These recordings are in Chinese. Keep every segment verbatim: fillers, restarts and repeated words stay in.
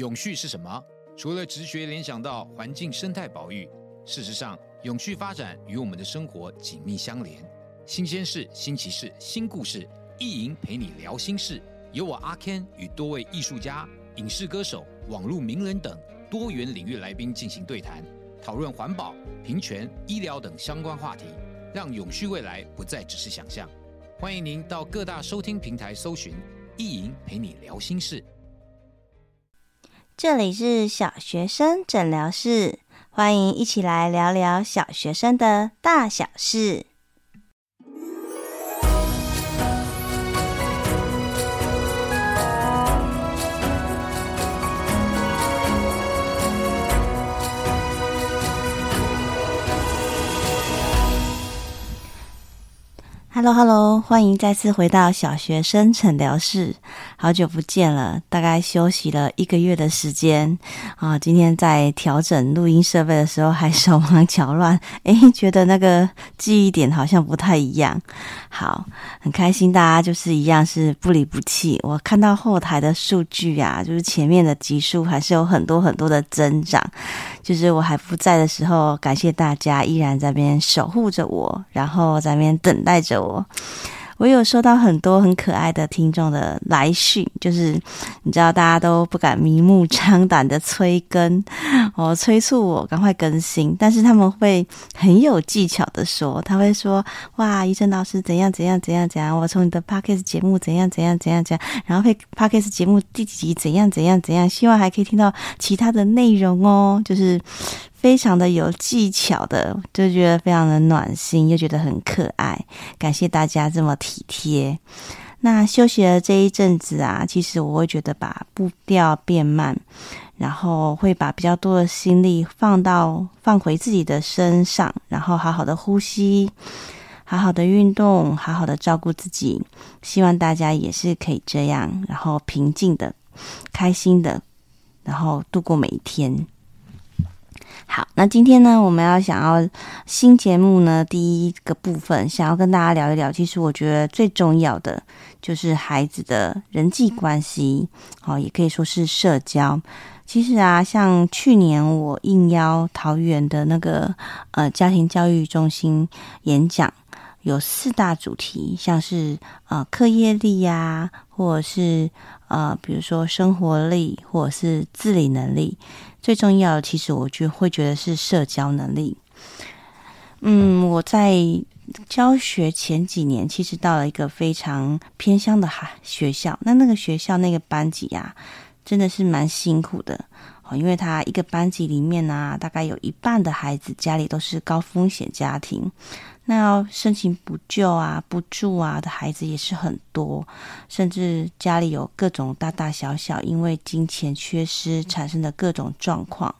永续是什么？除了直觉联想到环境生态保育，事实上，永续发展与我们的生活紧密相连。新鲜事、新奇事、新故事，意莹陪你聊心事。由我阿 Ken 与多位艺术家、影视歌手、网络名人等多元领域来宾进行对谈，讨论环保、平权、医疗等相关话题，让永续未来不再只是想象。欢迎您到各大收听平台搜寻“意莹陪你聊心事”。这里是小学生诊疗室，欢迎一起来聊聊小学生的大小事。Hello Hello， 欢迎再次回到小学生诊疗室，好久不见了，大概休息了一个月的时间啊。今天在调整录音设备的时候还手忙脚乱，诶，觉得那个记忆点好像不太一样。好，很开心大家就是一样是不离不弃。我看到后台的数据啊，就是前面的集数还是有很多很多的增长，就是我还不在的时候，感谢大家依然在那边守护着我，然后在那边等待着我。我我有收到很多很可爱的听众的来讯，就是你知道大家都不敢明目张胆的催更，哦，催促我赶快更新，但是他们会很有技巧的说，他会说哇，怡珍老师怎样怎样怎样怎样，我从你的 Podcast 节目怎样怎样怎样怎样，然后会 Podcast 节目第几集怎样怎样怎样，希望还可以听到其他的内容哦，就是非常的有技巧的，就觉得非常的暖心，又觉得很可爱，感谢大家这么体贴。那休息了这一阵子啊，其实我会觉得把步调变慢，然后会把比较多的心力放到放回自己的身上，然后好好的呼吸，好好的运动，好好的照顾自己，希望大家也是可以这样，然后平静的、开心的，然后度过每一天。好，那今天呢，我们要想要新节目呢，第一个部分想要跟大家聊一聊，其实我觉得最重要的就是孩子的人际关系，哦，也可以说是社交。其实啊，像去年我应邀桃园的那个呃家庭教育中心演讲，有四大主题，像是呃课业力啊，或者是呃比如说生活力，或者是自理能力。最重要的，其实我就会觉得是社交能力。嗯，我在教学前几年，其实到了一个非常偏乡的学校，那那个学校那个班级啊，真的是蛮辛苦的哦，因为他一个班级里面啊，大概有一半的孩子家里都是高风险家庭。那要申请补救啊、补助啊的孩子也是很多，甚至家里有各种大大小小因为金钱缺失产生的各种状况，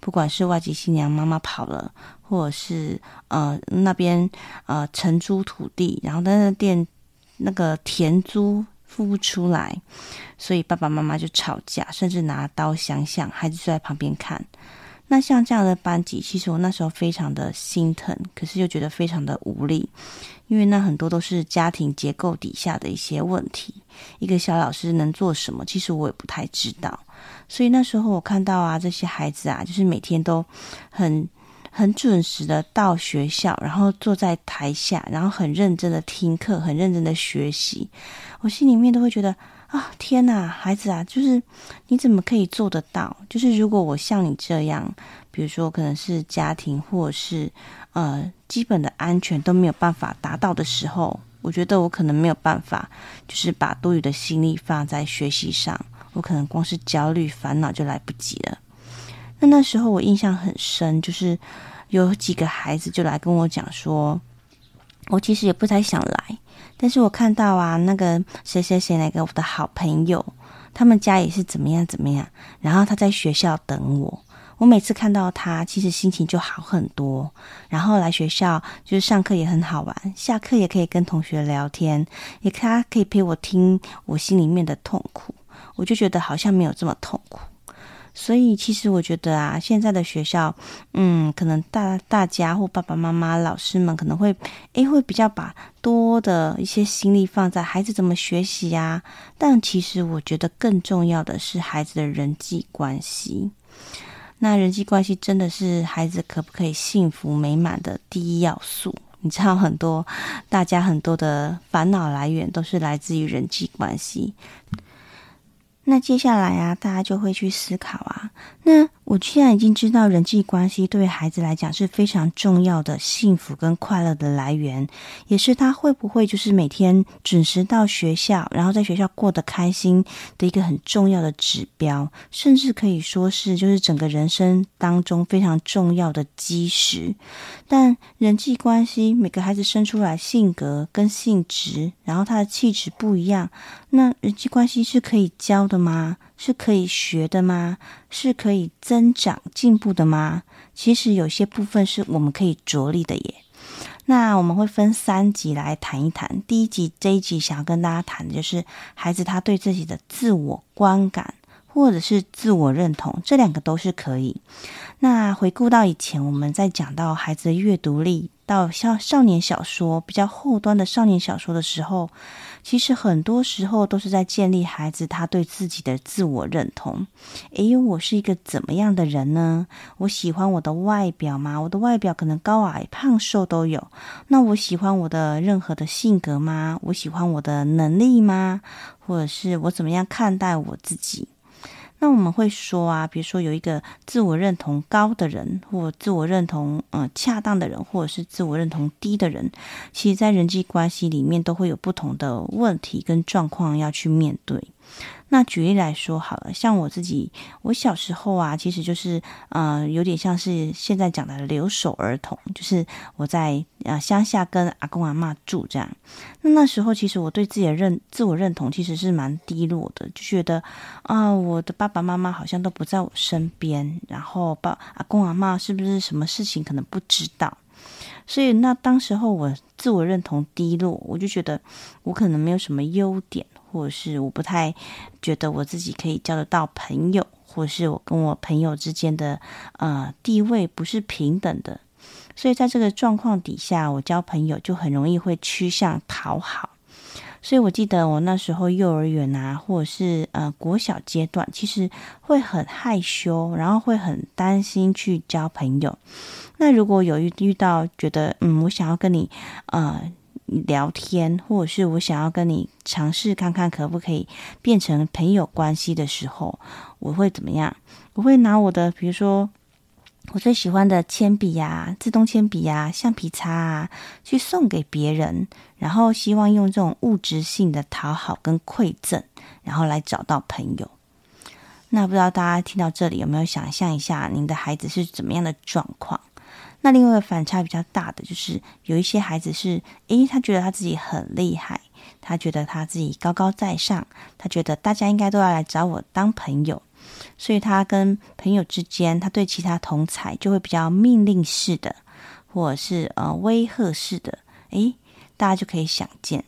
不管是外籍新娘妈妈跑了，或者是呃那边呃承租土地，然后但是店那个田租付不出来，所以爸爸妈妈就吵架，甚至拿刀相向，孩子就在旁边看。那像这样的班级，其实我那时候非常的心疼，可是又觉得非常的无力，因为那很多都是家庭结构底下的一些问题，一个小老师能做什么，其实我也不太知道。所以那时候我看到啊，这些孩子啊，就是每天都很很准时的到学校，然后坐在台下，然后很认真的听课，很认真的学习，我心里面都会觉得啊、哦、天哪，孩子啊，就是你怎么可以做得到？就是如果我像你这样，比如说可能是家庭或者是呃基本的安全都没有办法达到的时候，我觉得我可能没有办法，就是把多余的心力放在学习上，我可能光是焦虑烦恼就来不及了。那那时候我印象很深，就是有几个孩子就来跟我讲说，我其实也不太想来。但是我看到啊，那个谁谁谁来给我的好朋友，他们家也是怎么样怎么样，然后他在学校等我，我每次看到他，其实心情就好很多，然后来学校就是上课也很好玩，下课也可以跟同学聊天，也他可以陪我听我心里面的痛苦，我就觉得好像没有这么痛苦。所以其实我觉得啊，现在的学校，嗯，可能大大家或爸爸妈妈、老师们可能会，诶，会比较把多的一些心力放在孩子怎么学习啊，但其实我觉得更重要的是孩子的人际关系。那人际关系真的是孩子可不可以幸福美满的第一要素。你知道很多，大家很多的烦恼来源都是来自于人际关系。那接下来啊，大家就会去思考啊，那我既然已经知道人际关系对孩子来讲是非常重要的幸福跟快乐的来源，也是他会不会就是每天准时到学校，然后在学校过得开心的一个很重要的指标，甚至可以说是就是整个人生当中非常重要的基石。但人际关系，每个孩子生出来性格跟性质，然后他的气质不一样，那人际关系是可以教的吗？是可以学的吗？是可以增长进步的吗？其实有些部分是我们可以着力的耶。那我们会分三集来谈一谈。第一集，这一集想要跟大家谈的就是孩子他对自己的自我观感或者是自我认同，这两个都是可以。那回顾到以前我们在讲到孩子的阅读力，到少年小说比较后端的少年小说的时候，其实很多时候都是在建立孩子他对自己的自我认同。诶，我是一个怎么样的人呢？我喜欢我的外表吗？我的外表可能高矮胖瘦都有。那我喜欢我的任何的性格吗？我喜欢我的能力吗？或者是我怎么样看待我自己？那我们会说啊，比如说有一个自我认同高的人，或自我认同呃恰当的人，或者是自我认同低的人，其实在人际关系里面都会有不同的问题跟状况要去面对。那举例来说好了，像我自己，我小时候啊，其实就是呃有点像是现在讲的留守儿童，就是我在呃乡下跟阿公阿嬷住这样。那那时候其实我对自己的认自我认同其实是蛮低落的，就觉得啊、呃、我的爸爸妈妈好像都不在我身边，然后爸阿公阿嬷是不是什么事情可能不知道。所以那当时候我自我认同低落，我就觉得我可能没有什么优点，或者是我不太觉得我自己可以交得到朋友，或者是我跟我朋友之间的呃地位不是平等的。所以在这个状况底下，我交朋友就很容易会趋向讨好。所以我记得我那时候幼儿园啊，或者是呃国小阶段，其实会很害羞，然后会很担心去交朋友。那如果有遇到觉得嗯我想要跟你呃聊天，或者是我想要跟你尝试看看可不可以变成朋友关系的时候，我会怎么样？我会拿我的比如说我最喜欢的铅笔呀、啊、自动铅笔呀、啊、橡皮擦啊，去送给别人，然后希望用这种物质性的讨好跟馈赠，然后来找到朋友。那不知道大家听到这里有没有想象一下您的孩子是怎么样的状况？那另外一个反差比较大的就是有一些孩子是诶，他觉得他自己很厉害，他觉得他自己高高在上，他觉得大家应该都要来找我当朋友，所以他跟朋友之间，他对其他同侪就会比较命令式的，或者是呃威吓式的。诶，大家就可以想见。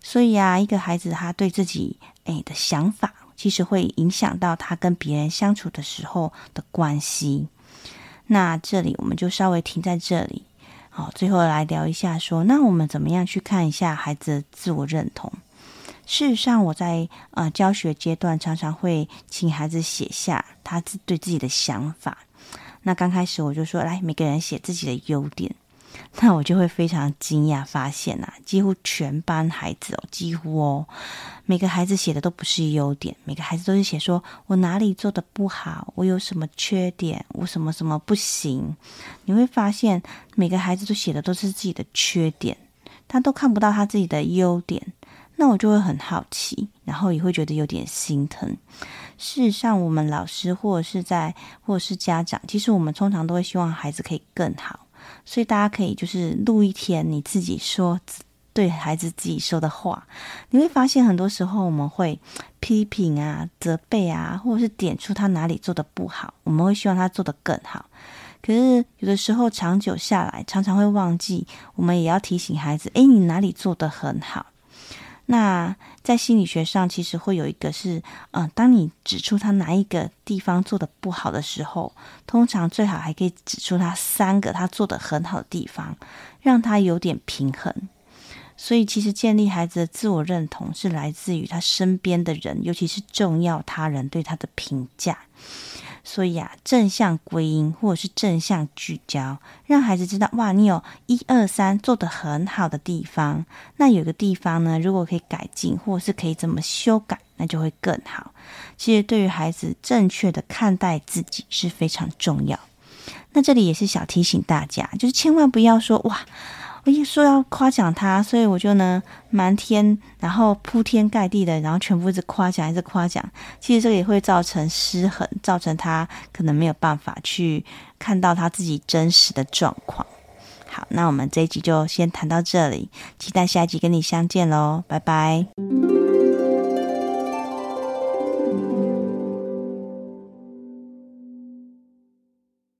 所以啊，一个孩子他对自己诶的想法，其实会影响到他跟别人相处的时候的关系。那这里我们就稍微停在这里，好，最后来聊一下说，那我们怎么样去看一下孩子的自我认同？事实上，我在呃教学阶段常常会请孩子写下他对自己的想法。那刚开始我就说，来，每个人写自己的优点。那我就会非常惊讶发现啊，几乎全班孩子哦，几乎哦，每个孩子写的都不是优点，每个孩子都是写说我哪里做的不好，我有什么缺点，我什么什么不行。你会发现每个孩子都写的都是自己的缺点，他都看不到他自己的优点。那我就会很好奇，然后也会觉得有点心疼。事实上，我们老师或者是在或者是家长，其实我们通常都会希望孩子可以更好。所以大家可以就是录一天你自己说对孩子自己说的话，你会发现很多时候我们会批评啊、责备啊，或者是点出他哪里做的不好，我们会希望他做得更好。可是有的时候长久下来，常常会忘记我们也要提醒孩子，诶，你哪里做得很好。那在心理学上其实会有一个是、呃、当你指出他哪一个地方做得不好的时候，通常最好还可以指出他三个他做得很好的地方，让他有点平衡。所以其实建立孩子的自我认同是来自于他身边的人，尤其是重要他人对他的评价。所以啊，正向归因或者是正向聚焦，让孩子知道，哇，你有一二三做得很好的地方，那有个地方呢，如果可以改进或者是可以怎么修改，那就会更好。其实对于孩子正确的看待自己是非常重要。那这里也是小提醒大家，就是千万不要说，哇，我一说要夸奖他，所以我就呢瞒天，然后铺天盖地的，然后全部一直夸奖一直夸奖。其实这个也会造成失衡，造成他可能没有办法去看到他自己真实的状况。好，那我们这一集就先谈到这里，期待下一集跟你相见咯，拜拜。